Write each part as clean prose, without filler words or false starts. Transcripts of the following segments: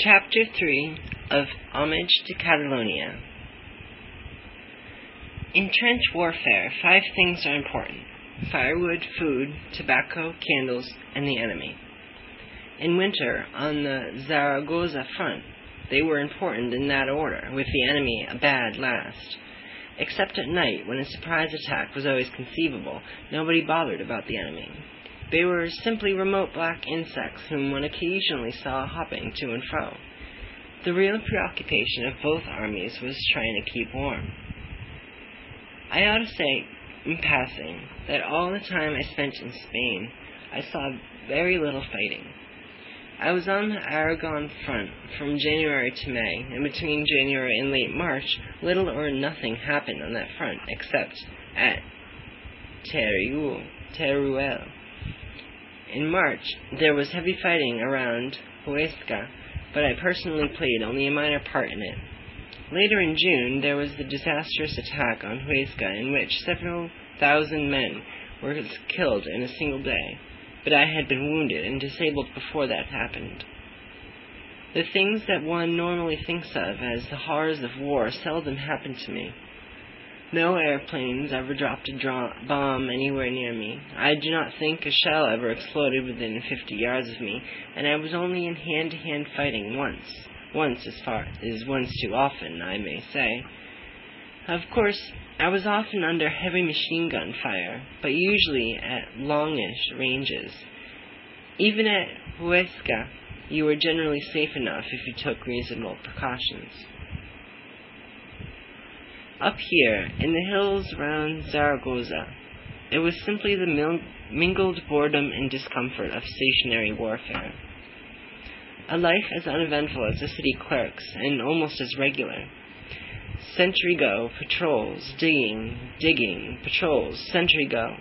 Chapter 3 of Homage to Catalonia. In trench warfare, 5 things are important: firewood, food, tobacco, candles, and the enemy. In winter, on the Zaragoza front, they were important in that order, with the enemy a bad last. Except at night, when a surprise attack was always conceivable, nobody bothered about the enemy. They were simply remote black insects whom one occasionally saw hopping to and fro. The real preoccupation of both armies was trying to keep warm. I ought to say, in passing, that all the time I spent in Spain, I saw very little fighting. I was on the Aragon front from January to May, and between January and late March, little or nothing happened on that front, except at Teruel. In March, there was heavy fighting around Huesca, but I personally played only a minor part in it. Later in June, there was the disastrous attack on Huesca, in which several thousand men were killed in a single day, but I had been wounded and disabled before that happened. The things that one normally thinks of as the horrors of war seldom happened to me. No airplanes ever dropped a bomb anywhere near me. I do not think a shell ever exploded within 50 yards of me, and I was only in hand-to-hand fighting once. Once as far as once too often, I may say. Of course, I was often under heavy machine gun fire, but usually at longish ranges. Even at Huesca, you were generally safe enough if you took reasonable precautions. Up here, in the hills round Zaragoza, it was simply the mingled boredom and discomfort of stationary warfare. A life as uneventful as the city clerk's, and almost as regular. Sentry-go, patrols, digging, patrols, sentry-go.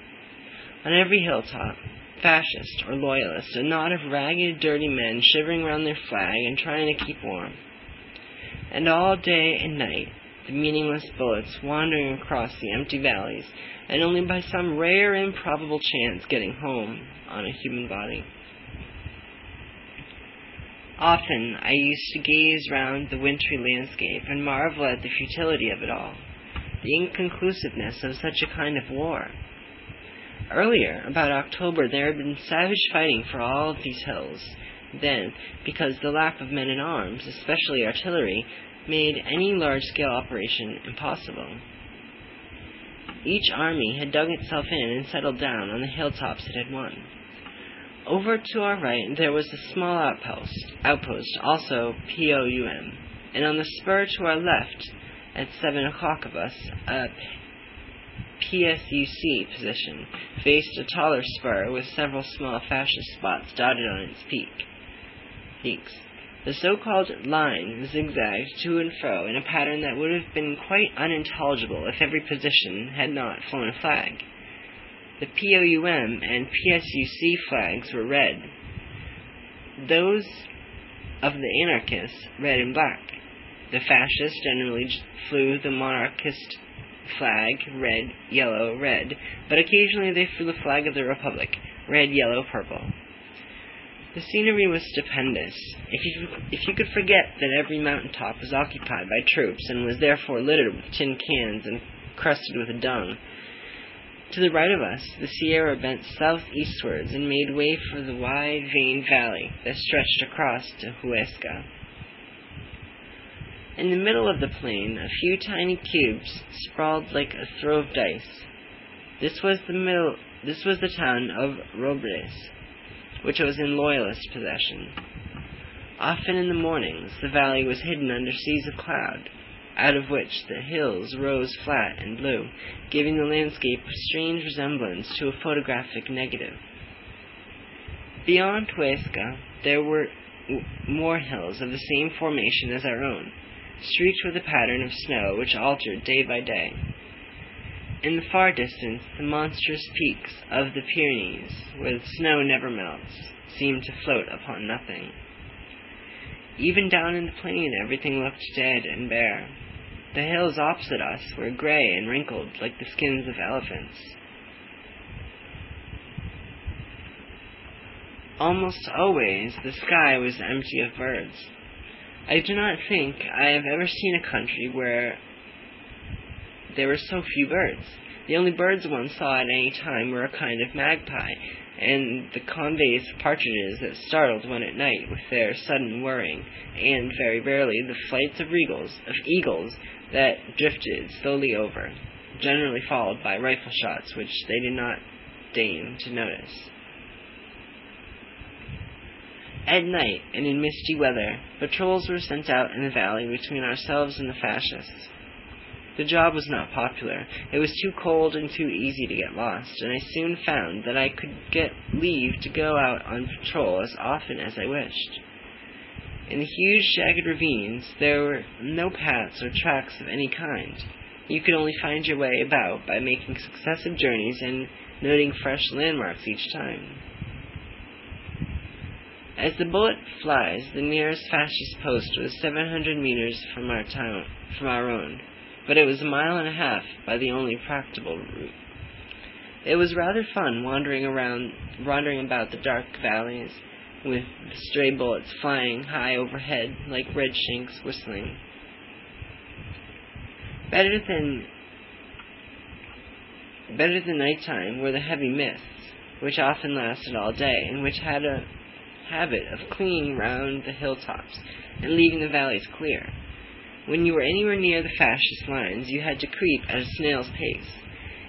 On every hilltop, fascist or loyalist, a knot of ragged, dirty men shivering round their flag and trying to keep warm. And all day and night, the meaningless bullets wandering across the empty valleys, and only by some rare improbable chance getting home on a human body. Often I used to gaze round the wintry landscape and marvel at the futility of it all, the inconclusiveness of such a kind of war. Earlier, about October, there had been savage fighting for all of these hills. Then, because the lack of men in arms, especially artillery, made any large-scale operation impossible. Each army had dug itself in and settled down on the hilltops it had won. Over to our right there was a small outpost, also POUM, and on the spur to our left, at 7 o'clock of us, a PSUC position faced a taller spur with several small fascist spots dotted on its peaks. The so-called line zigzagged to and fro in a pattern that would have been quite unintelligible if every position had not flown a flag. The POUM and PSUC flags were red. Those of the anarchists, red and black. The fascists generally flew the monarchist flag, red, yellow, red, but occasionally they flew the flag of the Republic, red, yellow, purple. The scenery was stupendous. If you could forget that every mountaintop was occupied by troops and was therefore littered with tin cans and crusted with dung. To the right of us, the Sierra bent southeastwards and made way for the wide veined valley that stretched across to Huesca. In the middle of the plain, a few tiny cubes sprawled like a throw of dice. This was the town of Robres, which was in Loyalist possession. Often in the mornings, the valley was hidden under seas of cloud, out of which the hills rose flat and blue, giving the landscape a strange resemblance to a photographic negative. Beyond Huesca, there were more hills of the same formation as our own, streaked with a pattern of snow which altered day by day. In the far distance, the monstrous peaks of the Pyrenees, where the snow never melts, seemed to float upon nothing. Even down in the plain, everything looked dead and bare. The hills opposite us were gray and wrinkled like the skins of elephants. Almost always the sky was empty of birds. I do not think I have ever seen a country where there were so few birds. The only birds one saw at any time were a kind of magpie, and the convex partridges that startled one at night with their sudden whirring, and very rarely the flights of eagles that drifted slowly over, generally followed by rifle shots which they did not deign to notice. At night, and in misty weather, patrols were sent out in the valley between ourselves and the fascists. The job was not popular. It was too cold and too easy to get lost, and I soon found that I could get leave to go out on patrol as often as I wished. In the huge, jagged ravines, there were no paths or tracks of any kind. You could only find your way about by making successive journeys and noting fresh landmarks each time. As the bullet flies, the nearest fascist post was 700 meters from our own. But it was a mile and a half by the only practicable route. It was rather fun wandering about the dark valleys, with stray bullets flying high overhead like red shanks whistling. Better than nighttime were the heavy mists, which often lasted all day, and which had a habit of clinging round the hilltops and leaving the valleys clear. When you were anywhere near the fascist lines, you had to creep at a snail's pace.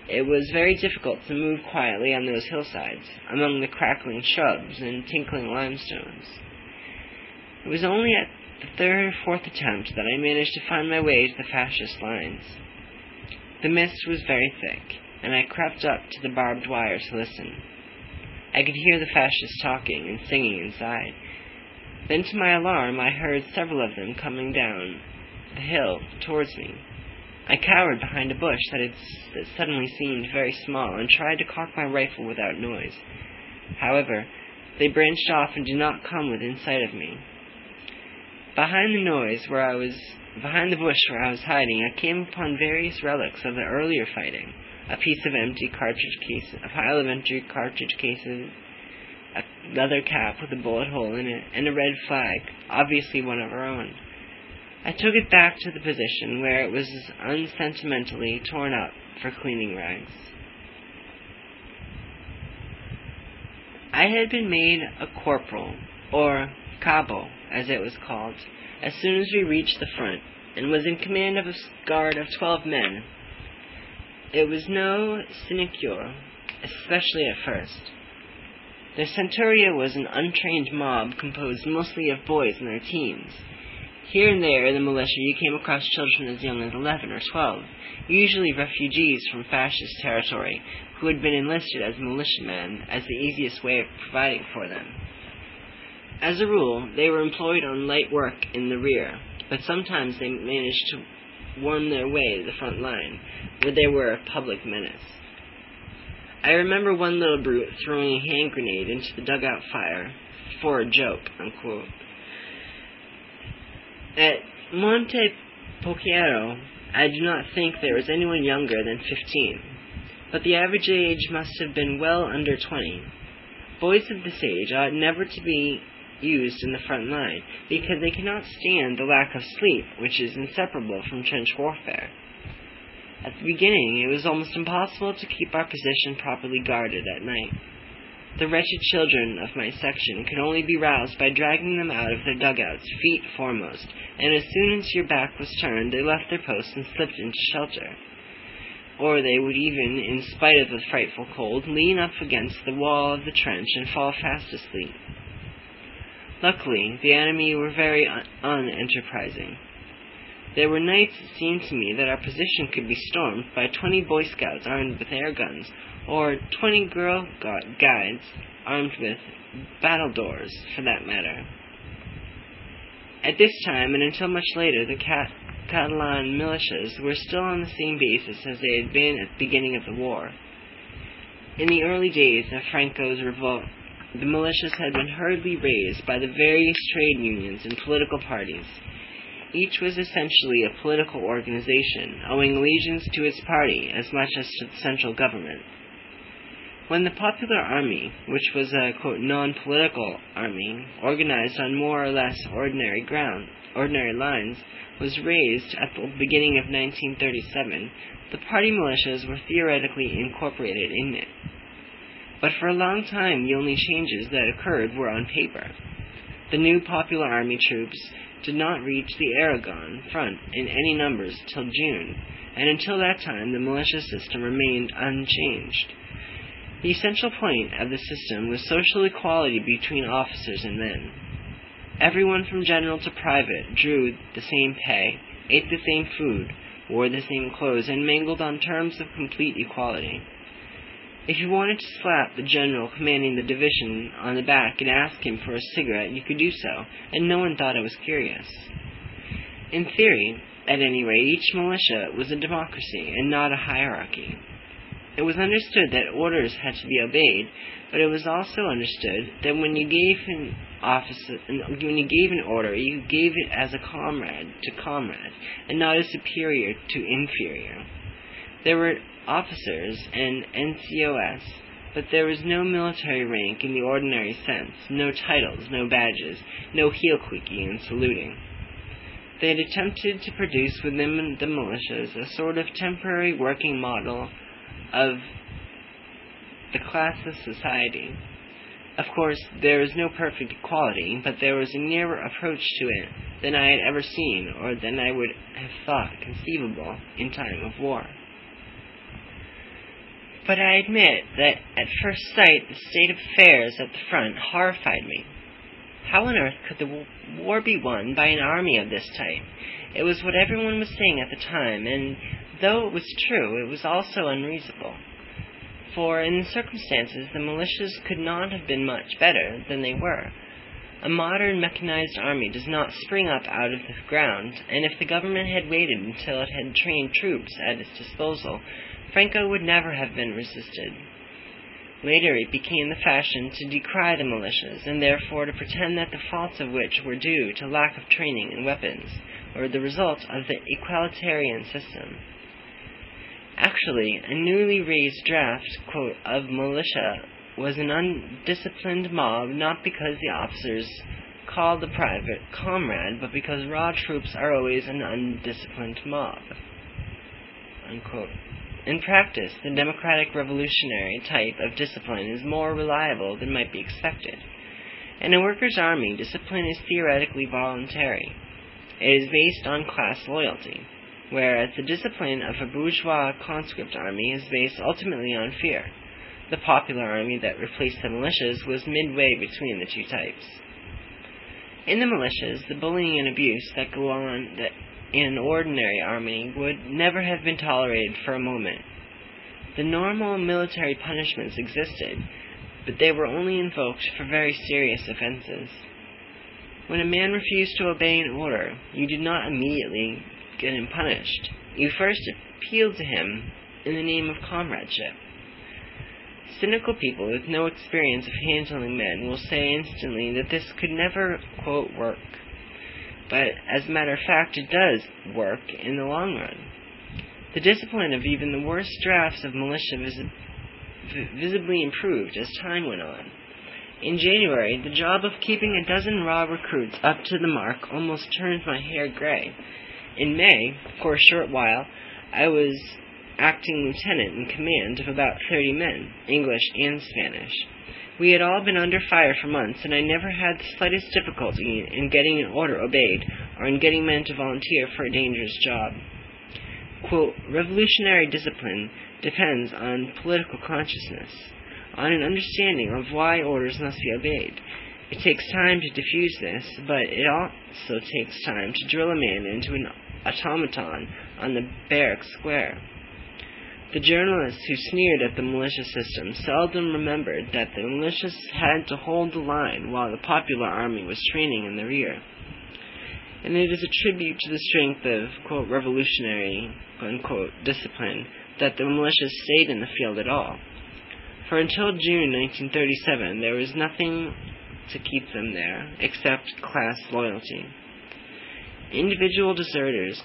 It was very difficult to move quietly on those hillsides, among the crackling shrubs and tinkling limestones. It was only at the third or fourth attempt that I managed to find my way to the fascist lines. The mist was very thick, and I crept up to the barbed wire to listen. I could hear the fascists talking and singing inside. Then, to my alarm, I heard several of them coming down the hill towards me. I cowered behind a bush that suddenly seemed very small, and tried to cock my rifle without noise. However, they branched off and did not come within sight of me. Behind the bush where I was hiding, I came upon various relics of the earlier fighting: a piece of empty cartridge case, a pile of empty cartridge cases, a leather cap with a bullet hole in it, and a red flag, obviously one of our own. I took it back to the position where it was unsentimentally torn up for cleaning rags. I had been made a corporal, or cabo, as it was called, as soon as we reached the front, and was in command of a guard of 12 men. It was no sinecure, especially at first. The Centuria was an untrained mob composed mostly of boys in their teens. Here and there in the militia you came across children as young as 11 or 12, usually refugees from fascist territory, who had been enlisted as militiamen as the easiest way of providing for them. As a rule, they were employed on light work in the rear, but sometimes they managed to worm their way to the front line, where they were a public menace. I remember one little brute throwing a hand grenade into the dugout fire, for a joke, unquote. At Monte Poqueiro, I do not think there was anyone younger than 15, but the average age must have been well under 20. Boys of this age ought never to be used in the front line, because they cannot stand the lack of sleep, which is inseparable from trench warfare. At the beginning, it was almost impossible to keep our position properly guarded at night. The wretched children of my section could only be roused by dragging them out of their dugouts, feet foremost, and as soon as your back was turned, they left their posts and slipped into shelter. Or they would even, in spite of the frightful cold, lean up against the wall of the trench and fall fast asleep. Luckily, the enemy were very unenterprising. There were nights it seemed to me that our position could be stormed by 20 Boy Scouts armed with air guns, or 20 Girl Guides armed with battledores, for that matter. At this time, and until much later, the Catalan militias were still on the same basis as they had been at the beginning of the war. In the early days of Franco's revolt, the militias had been hurriedly raised by the various trade unions and political parties. Each was essentially a political organization, owing allegiance to its party as much as to the central government. When the popular army, which was a, quote, non-political army, organized on more or less ordinary lines, was raised at the beginning of 1937, the party militias were theoretically incorporated in it. But for a long time, the only changes that occurred were on paper. The new popular army troops did not reach the Aragon front in any numbers till June, and until that time the militia system remained unchanged. The essential point of the system was social equality between officers and men. Everyone from general to private drew the same pay, ate the same food, wore the same clothes, and mingled on terms of complete equality. If you wanted to slap the general commanding the division on the back and ask him for a cigarette, you could do so, and no one thought it was curious. In theory, at any rate, each militia was a democracy and not a hierarchy. It was understood that orders had to be obeyed, but it was also understood that when you gave an order, you gave it as a comrade to comrade, and not as superior to inferior. There were officers and NCOS, but there was no military rank in the ordinary sense, no titles, no badges, no heel-clicky and saluting. They had attempted to produce within the militias a sort of temporary working model of the classless society. Of course, there was no perfect equality, but there was a nearer approach to it than I had ever seen or than I would have thought conceivable in time of war. But I admit that at first sight the state of affairs at the front horrified me. How on earth could the war be won by an army of this type? It was what everyone was saying at the time, and though it was true, it was also unreasonable, for in the circumstances the militias could not have been much better than they were. A modern mechanized army does not spring up out of the ground, and if the government had waited until it had trained troops at its disposal, Franco would never have been resisted. Later it became the fashion to decry the militias, and therefore to pretend that the faults of which were due to lack of training and weapons, or the result of the equalitarian system. Actually, a newly raised draft, quote, of militia was an undisciplined mob, not because the officers called the private comrade, but because raw troops are always an undisciplined mob, unquote. In practice, the democratic revolutionary type of discipline is more reliable than might be expected. In a workers' army, discipline is theoretically voluntary. It is based on class loyalty, whereas the discipline of a bourgeois conscript army is based ultimately on fear. The popular army that replaced the militias was midway between the two types. In the militias, the bullying and abuse that go on in an ordinary army would never have been tolerated for a moment. The normal military punishments existed, but they were only invoked for very serious offenses. When a man refused to obey an order, you did not immediately get him punished. You first appealed to him in the name of comradeship. Cynical people with no experience of handling men will say instantly that this could never, quote, work. But as a matter of fact, it does work in the long run. The discipline of even the worst drafts of militia visibly improved as time went on. In January, the job of keeping a dozen raw recruits up to the mark almost turned my hair gray. In May, for a short while, I was acting lieutenant in command of about 30 men, English and Spanish. We had all been under fire for months, and I never had the slightest difficulty in getting an order obeyed or in getting men to volunteer for a dangerous job. Quote, revolutionary discipline depends on political consciousness, on an understanding of why orders must be obeyed. It takes time to diffuse this, but it also takes time to drill a man into an automaton on the barrack square. The journalists who sneered at the militia system seldom remembered that the militias had to hold the line while the popular army was training in the rear. And it is a tribute to the strength of, quote, revolutionary, unquote, discipline that the militias stayed in the field at all. For until June 1937, there was nothing to keep them there, except class loyalty. Individual deserters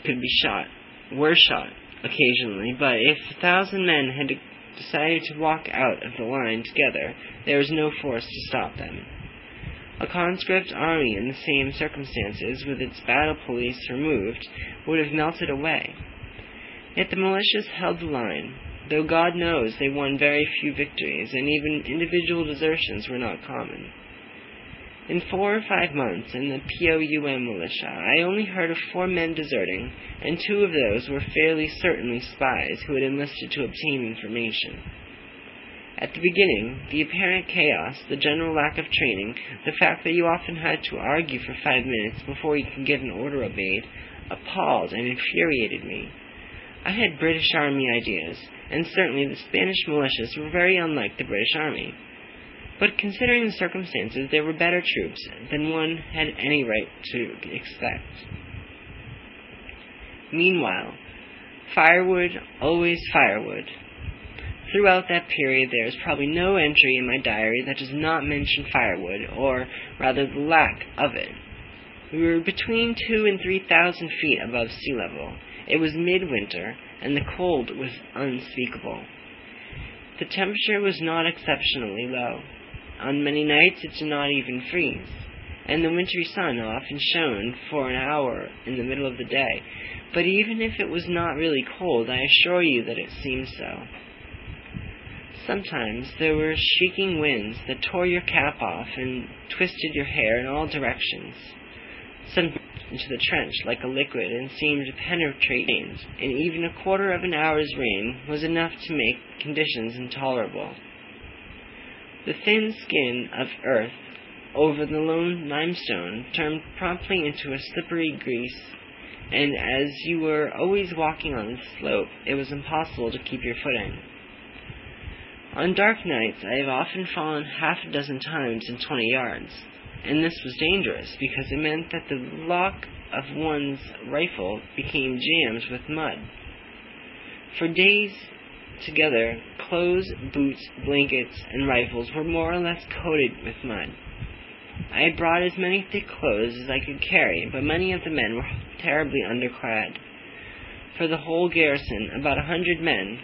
were shot occasionally, but if 1,000 men had decided to walk out of the line together. There was no force to stop them. A conscript army in the same circumstances, with its battle police removed, would have melted away. Yet the militias held the line, though God knows they won very few victories, and even individual desertions were not common. In 4 or 5 months in the POUM militia, I only heard of 4 men deserting, and 2 of those were fairly certainly spies who had enlisted to obtain information. At the beginning, the apparent chaos, the general lack of training, the fact that you often had to argue for 5 minutes before you could get an order obeyed, appalled and infuriated me. I had British Army ideas, and certainly the Spanish militias were very unlike the British Army. But considering the circumstances, they were better troops than one had any right to expect. Meanwhile, firewood, always firewood. Throughout that period, there is probably no entry in my diary that does not mention firewood, or rather the lack of it. We were between 2,000 and 3,000 feet above sea level. It was midwinter, and the cold was unspeakable. The temperature was not exceptionally low. On many nights it did not even freeze, and the wintry sun often shone for an hour in the middle of the day, but even if it was not really cold, I assure you that it seemed so. Sometimes there were shrieking winds that tore your cap off and twisted your hair in all directions. Some into the trench like a liquid and seemed to penetrate veins, and even 25 minutes' rain was enough to make conditions intolerable. The thin skin of earth over the limestone turned promptly into a slippery grease, and as you were always walking on the slope, it was impossible to keep your footing. On dark nights, I have often fallen 6 times in 20 yards. And this was dangerous, because it meant that the lock of one's rifle became jammed with mud. For days together, clothes, boots, blankets, and rifles were more or less coated with mud. I had brought as many thick clothes as I could carry, but many of the men were terribly underclad. For the whole garrison, about 100 men,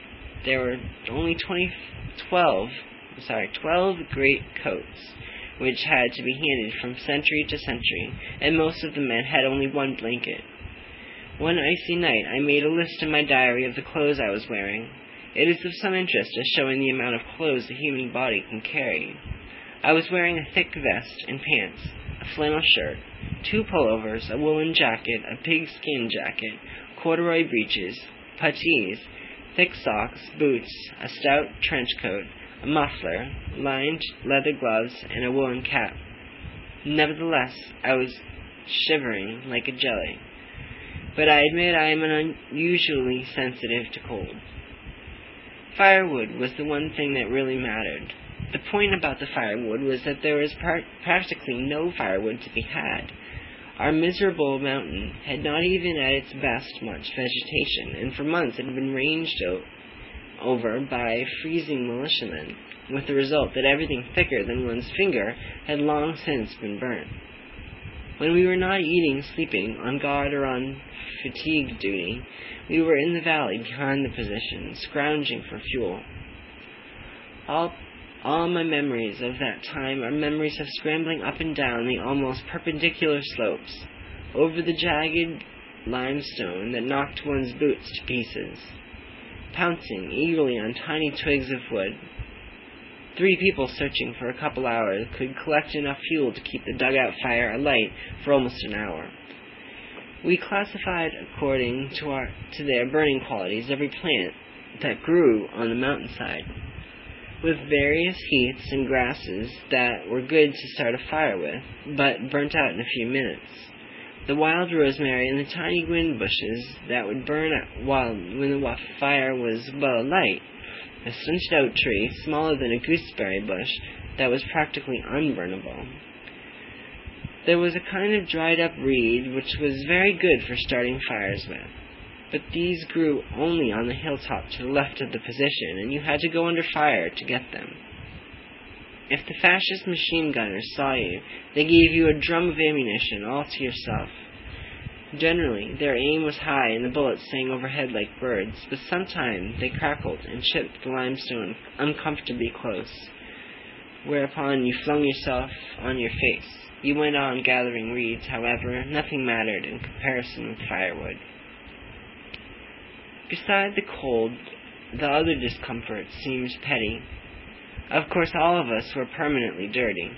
there were only 12 great coats, which had to be handed from century to century, and most of the men had only 1 blanket. One icy night, I made a list in my diary of the clothes I was wearing. It is of some interest as showing the amount of clothes the human body can carry. I was wearing a thick vest and pants, a flannel shirt, 2 pullovers, a woolen jacket, a pigskin jacket, corduroy breeches, puttees, thick socks, boots, a stout trench coat, a muffler, lined leather gloves, and a woolen cap. Nevertheless, I was shivering like a jelly. But I admit I am unusually sensitive to cold. Firewood was the one thing that really mattered. The point about the firewood was that there was practically no firewood to be had. Our miserable mountain had not even at its best much vegetation, and for months it had been ranged over by freezing militiamen, with the result that everything thicker than one's finger had long since been burnt. When we were not eating, sleeping, on guard or on fatigue duty, we were in the valley behind the position, scrounging for fuel. All my memories of that time are memories of scrambling up and down the almost perpendicular slopes, over the jagged limestone that knocked one's boots to pieces, pouncing eagerly on tiny twigs of wood. 3 people searching for a couple hours could collect enough fuel to keep the dugout fire alight for almost an hour. We classified according to their burning qualities every plant that grew on the mountainside, with various heaths and grasses that were good to start a fire with, but burnt out in a few minutes. The wild rosemary and the tiny wind bushes that would burn out when the fire was well alight, a stunted-out tree smaller than a gooseberry bush that was practically unburnable. There was a kind of dried-up reed which was very good for starting fires with, but these grew only on the hilltop to the left of the position, and you had to go under fire to get them. If the fascist machine gunners saw you, they gave you a drum of ammunition all to yourself. Generally, their aim was high and the bullets sang overhead like birds, but sometimes they crackled and chipped the limestone uncomfortably close, whereupon you flung yourself on your face. You went on gathering reeds, however, nothing mattered in comparison with firewood. Beside the cold, the other discomfort seems petty. Of course, all of us were permanently dirty.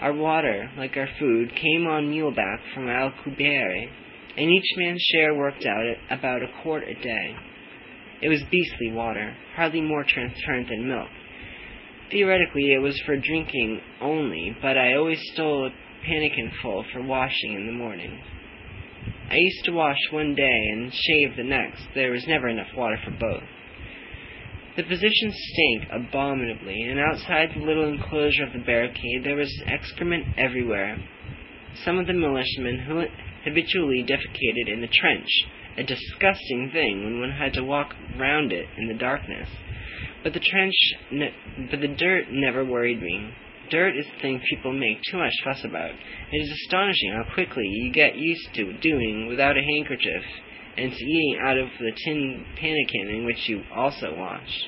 Our water, like our food, came on muleback from Alcubierre, and each man's share worked out at about a quart a day. It was beastly water, hardly more transparent than milk. Theoretically, it was for drinking only, but I always stole a pannikin full for washing in the morning. I used to wash one day and shave the next. There was never enough water for both. The position stank abominably, and outside the little enclosure of the barricade there was excrement everywhere. Some of the militiamen who habitually defecated in the trench, a disgusting thing when one had to walk round it in the darkness. But the dirt never worried me. Dirt is the thing people make too much fuss about. It is astonishing how quickly you get used to doing without a handkerchief, and to eating out of the tin pannikin in which you also wash.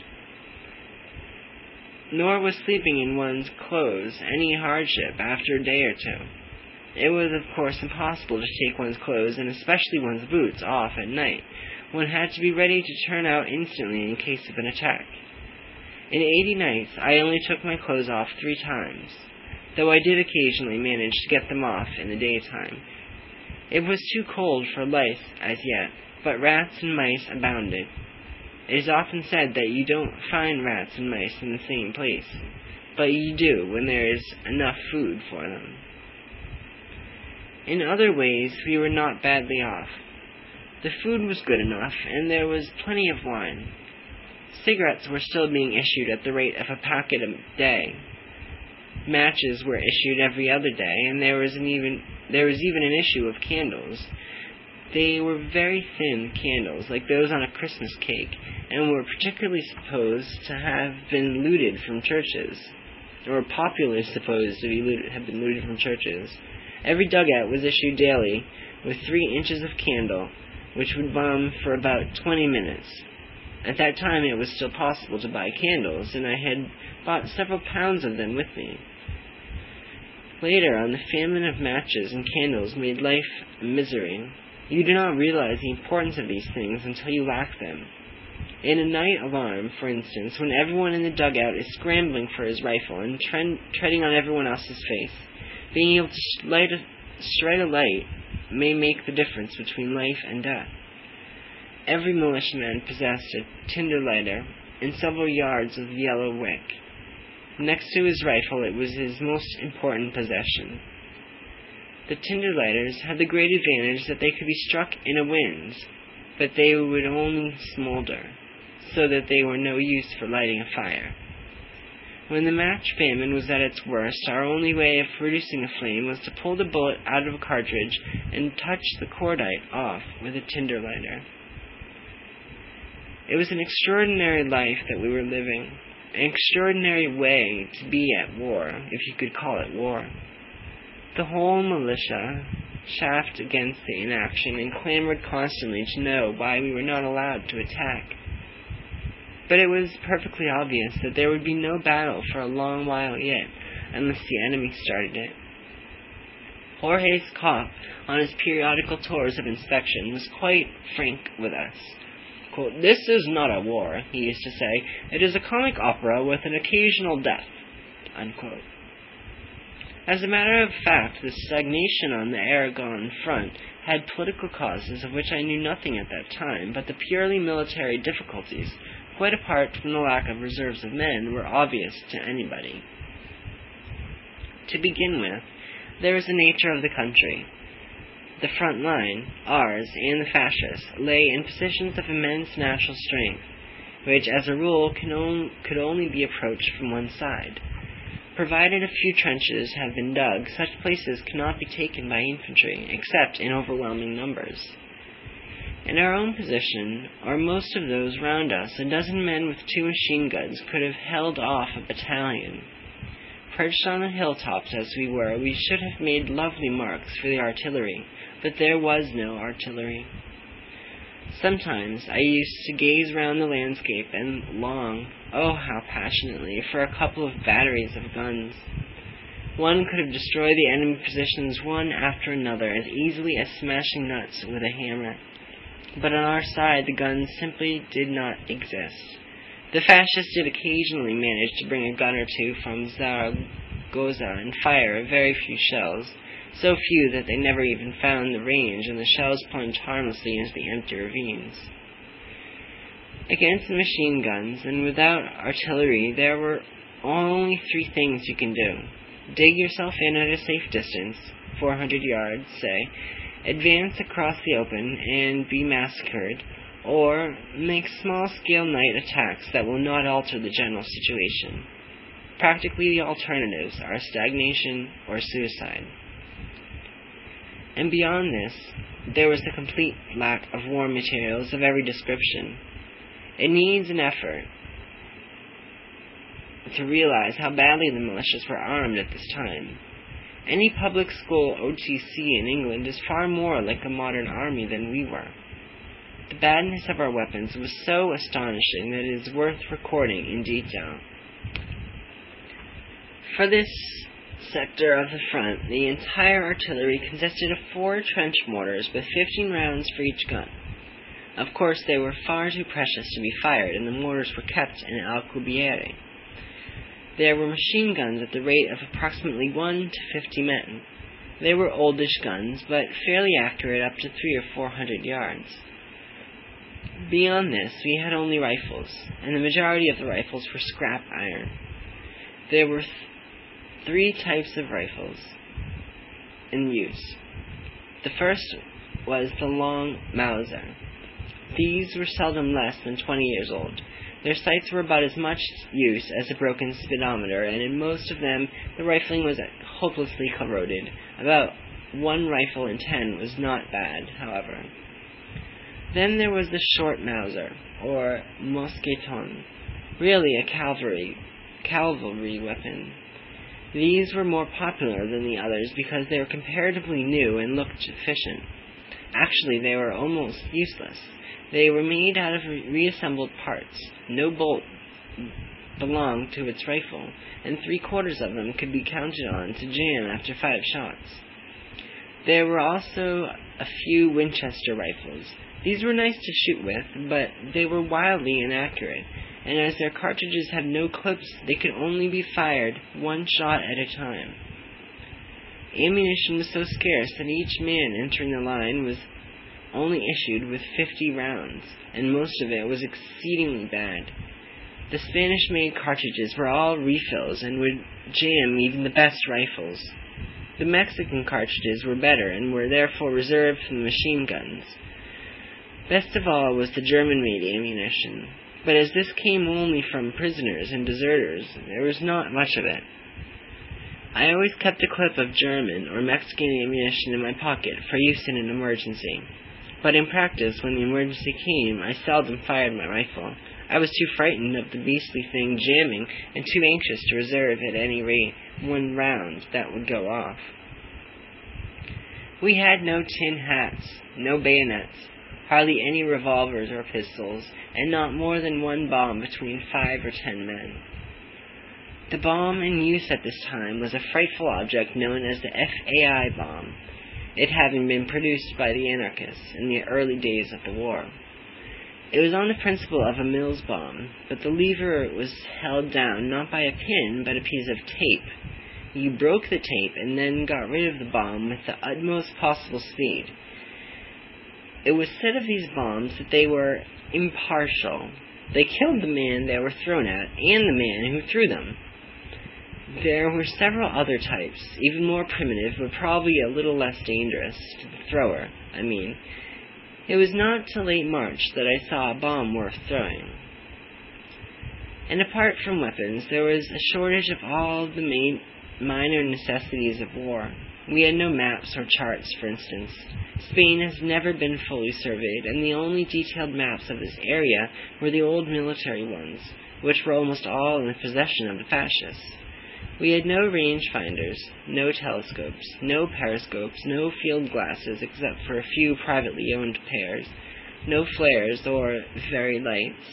Nor was sleeping in one's clothes any hardship after a day or two. It was, of course, impossible to take one's clothes, and especially one's boots, off at night. One had to be ready to turn out instantly in case of an attack. In 80 nights, I only took my clothes off 3 times, though I did occasionally manage to get them off in the daytime. It was too cold for lice as yet, but rats and mice abounded. It is often said that you don't find rats and mice in the same place, but you do when there is enough food for them. In other ways, we were not badly off. The food was good enough, and there was plenty of wine. Cigarettes were still being issued at the rate of a packet a day. Matches were issued every other day, and there was even an issue of candles. They were very thin candles, like those on a Christmas cake, and were particularly supposed to have been looted from churches, or popularly supposed to have been looted from churches. Every dugout was issued daily with 3 inches of candle, which would bomb for about 20 minutes. At that time it was still possible to buy candles, and I had bought several pounds of them with me. Later on, the famine of matches and candles made life a misery. You do not realize the importance of these things until you lack them. In a night alarm, for instance, when everyone in the dugout is scrambling for his rifle and treading on everyone else's face, being able to strike a light may make the difference between life and death. Every militiaman possessed a tinder lighter and several yards of yellow wick. Next to his rifle, it was his most important possession. The tinder lighters had the great advantage that they could be struck in a wind, but they would only smolder, so that they were no use for lighting a fire. When the match famine was at its worst, our only way of reducing a flame was to pull the bullet out of a cartridge and touch the cordite off with a tinder lighter. It was an extraordinary life that we were living. An extraordinary way to be at war, if you could call it war. The whole militia chafed against the inaction and clamored constantly to know why we were not allowed to attack. But it was perfectly obvious that there would be no battle for a long while yet, unless the enemy started it. Jorge's cop, on his periodical tours of inspection, was quite frank with us. Quote, "This is not a war," he used to say. "It is a comic opera with an occasional death." Unquote. As a matter of fact, the stagnation on the Aragon front had political causes of which I knew nothing at that time, but the purely military difficulties, quite apart from the lack of reserves of men, were obvious to anybody. To begin with, there was the nature of the country. The front line, ours and the fascists, lay in positions of immense natural strength, which, as a rule, could only be approached from one side. Provided a few trenches have been dug, such places cannot be taken by infantry, except in overwhelming numbers. In our own position, or most of those round us, 12 men with 2 machine guns could have held off a battalion. Perched on the hilltops as we were, we should have made lovely marks for the artillery, but there was no artillery. Sometimes I used to gaze round the landscape and long, oh how passionately, for a couple of batteries of guns. One could have destroyed the enemy positions one after another as easily as smashing nuts with a hammer. But on our side, the guns simply did not exist. The fascists did occasionally manage to bring a gun or two from Zaragoza and fire a very few shells, so few that they never even found the range, and the shells plunged harmlessly into the empty ravines. Against machine guns, and without artillery, there were only three things you can do. Dig yourself in at a safe distance, 400 yards, say, advance across the open, and be massacred, or make small-scale night attacks that will not alter the general situation. Practically the alternatives are stagnation or suicide. And beyond this, there was the complete lack of war materials of every description. It needs an effort to realize how badly the militias were armed at this time. Any public school OTC in England is far more like a modern army than we were. The badness of our weapons was so astonishing that it is worth recording in detail. For this sector of the front, the entire artillery consisted of 4 trench mortars with 15 rounds for each gun. Of course, they were far too precious to be fired, and the mortars were kept in Alcubierre. There were machine guns at the rate of approximately 1 to 50 men. They were oldish guns, but fairly accurate up to 300 or 400 yards. Beyond this, we had only rifles, and the majority of the rifles were scrap iron. There were three types of rifles in use. The first was the long Mauser. These were seldom less than 20 years old. Their sights were about as much use as a broken speedometer, and in most of them the rifling was hopelessly corroded. About 1 rifle in 10 was not bad, however. Then there was the short Mauser, or mosqueton, really a cavalry weapon. These were more popular than the others because they were comparatively new and looked efficient. Actually, they were almost useless. They were made out of reassembled parts. No bolt belonged to its rifle, and 3/4 of them could be counted on to jam after 5 shots. There were also a few Winchester rifles. These were nice to shoot with, but they were wildly inaccurate, and as their cartridges had no clips, they could only be fired 1 shot at a time. Ammunition was so scarce that each man entering the line was only issued with 50 rounds, and most of it was exceedingly bad. The Spanish-made cartridges were all refills and would jam even the best rifles. The Mexican cartridges were better and were therefore reserved for the machine guns. Best of all was the German-made ammunition, but as this came only from prisoners and deserters, there was not much of it. I always kept a clip of German or Mexican ammunition in my pocket for use in an emergency, but in practice, when the emergency came, I seldom fired my rifle. I was too frightened of the beastly thing jamming and too anxious to reserve at any rate 1 round that would go off. We had no tin hats, no bayonets, hardly any revolvers or pistols, and not more than 1 bomb between 5 or 10 men. The bomb in use at this time was a frightful object known as the FAI bomb, it having been produced by the anarchists in the early days of the war. It was on the principle of a Mills bomb, but the lever was held down not by a pin, but a piece of tape. You broke the tape and then got rid of the bomb with the utmost possible speed. It was said of these bombs that they were impartial. They killed the man they were thrown at and the man who threw them. There were several other types, even more primitive, but probably a little less dangerous to the thrower, I mean. It was not till late March that I saw a bomb worth throwing. And apart from weapons, there was a shortage of all the main minor necessities of war. We had no maps or charts, for instance. Spain has never been fully surveyed, and the only detailed maps of this area were the old military ones, which were almost all in the possession of the fascists. We had no range finders, no telescopes, no periscopes, no field glasses except for a few privately owned pairs, no flares or very lights,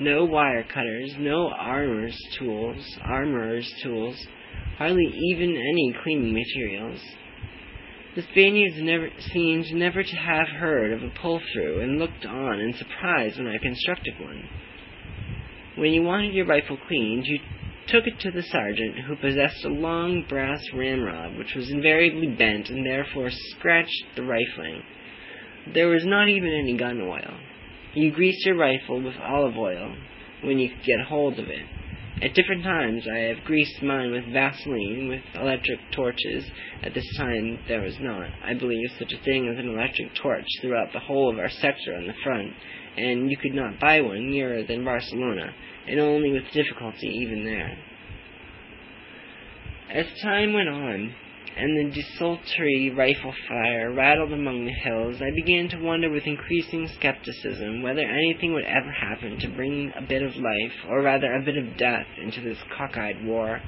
no wire cutters, no armorer's tools, hardly even any cleaning materials. The Spaniards seemed never to have heard of a pull-through, and looked on in surprise when I constructed one. When you wanted your rifle cleaned, you took it to the sergeant, who possessed a long brass ramrod, which was invariably bent and therefore scratched the rifling. There was not even any gun oil. You greased your rifle with olive oil when you could get hold of it. At different times I have greased mine with Vaseline, with electric torches. At this time there was not, I believe, such a thing as an electric torch throughout the whole of our sector on the front, and you could not buy one nearer than Barcelona, and only with difficulty even there. As time went on, and the desultory rifle fire rattled among the hills, I began to wonder with increasing skepticism whether anything would ever happen to bring a bit of life, or rather a bit of death, into this cockeyed war.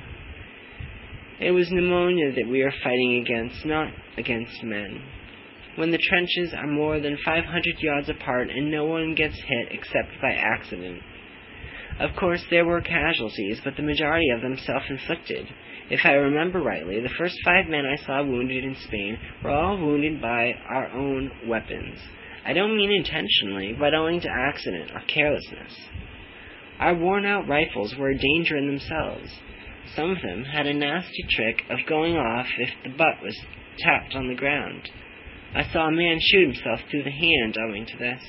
It was pneumonia that we were fighting against, not against men. When the trenches are more than 500 yards apart and no one gets hit except by accident. Of course there were casualties, but the majority of them self-inflicted. If I remember rightly, the first 5 men I saw wounded in Spain were all wounded by our own weapons. I don't mean intentionally, but owing to accident or carelessness. Our worn-out rifles were a danger in themselves. Some of them had a nasty trick of going off if the butt was tapped on the ground. I saw a man shoot himself through the hand owing to this.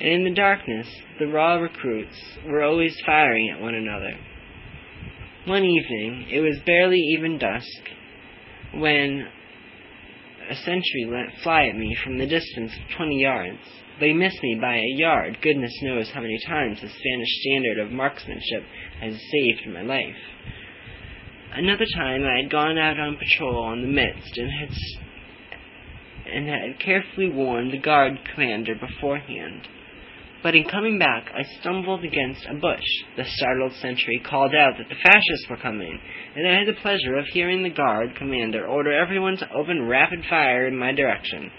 And in the darkness, the raw recruits were always firing at one another. One evening, it was barely even dusk, when a sentry let fly at me from the distance of 20 yards. They missed me by a yard. Goodness knows how many times the Spanish standard of marksmanship has saved my life. Another time I had gone out on patrol in the midst, and had carefully warned the guard commander beforehand. But in coming back, I stumbled against a bush. The startled sentry called out that the fascists were coming, and I had the pleasure of hearing the guard commander order everyone to open rapid fire in my direction.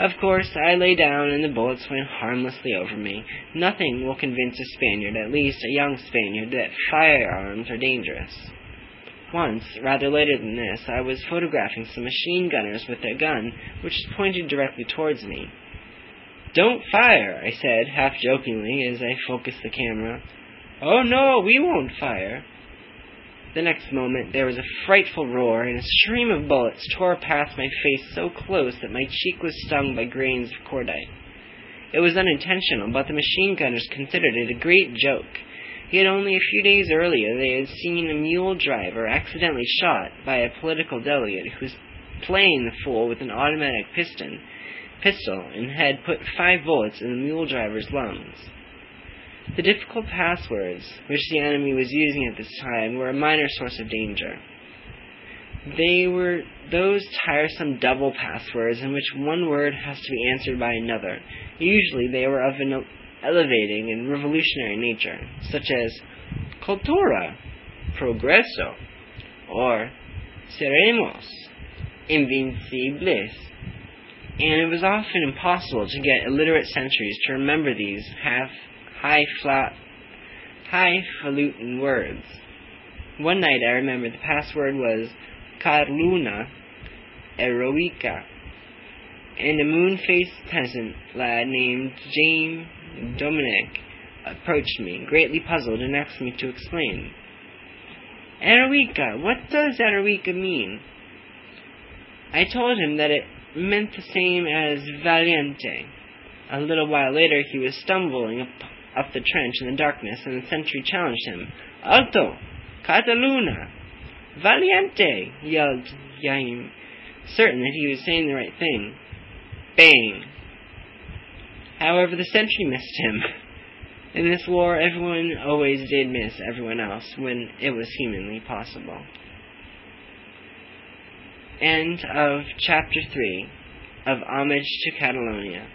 Of course, I lay down, and the bullets went harmlessly over me. Nothing will convince a Spaniard, at least a young Spaniard, that firearms are dangerous. Once, rather later than this, I was photographing some machine gunners with their gun, which was pointed directly towards me. "Don't fire," I said, half-jokingly, as I focused the camera. "Oh, no, we won't fire." The next moment, there was a frightful roar, and a stream of bullets tore past my face so close that my cheek was stung by grains of cordite. It was unintentional, but the machine gunners considered it a great joke. Yet only a few days earlier they had seen a mule driver accidentally shot by a political delegate who was playing the fool with an automatic pistol and had put 5 bullets in the mule driver's lungs. The difficult passwords which the enemy was using at this time were a minor source of danger. They were those tiresome double passwords in which one word has to be answered by another. Usually they were of an elevating and revolutionary nature, such as cultura, progreso, or seremos, invencibles, and it was often impossible to get illiterate sentries to remember these highfalutin words. One night I remember the password was Carluna Heroica, and a moon-faced peasant lad named Jaime Dominic approached me, greatly puzzled, and asked me to explain. "Heroica, what does heroica mean?" I told him that it meant the same as valiente. A little while later he was stumbling up the trench in the darkness, and the sentry challenged him. "Alto! Cataluna! Valiente!" yelled Jaime, certain that he was saying the right thing. Bang! However, the sentry missed him. In this war, everyone always did miss everyone else when it was humanly possible. End of Chapter 3 of Homage to Catalonia.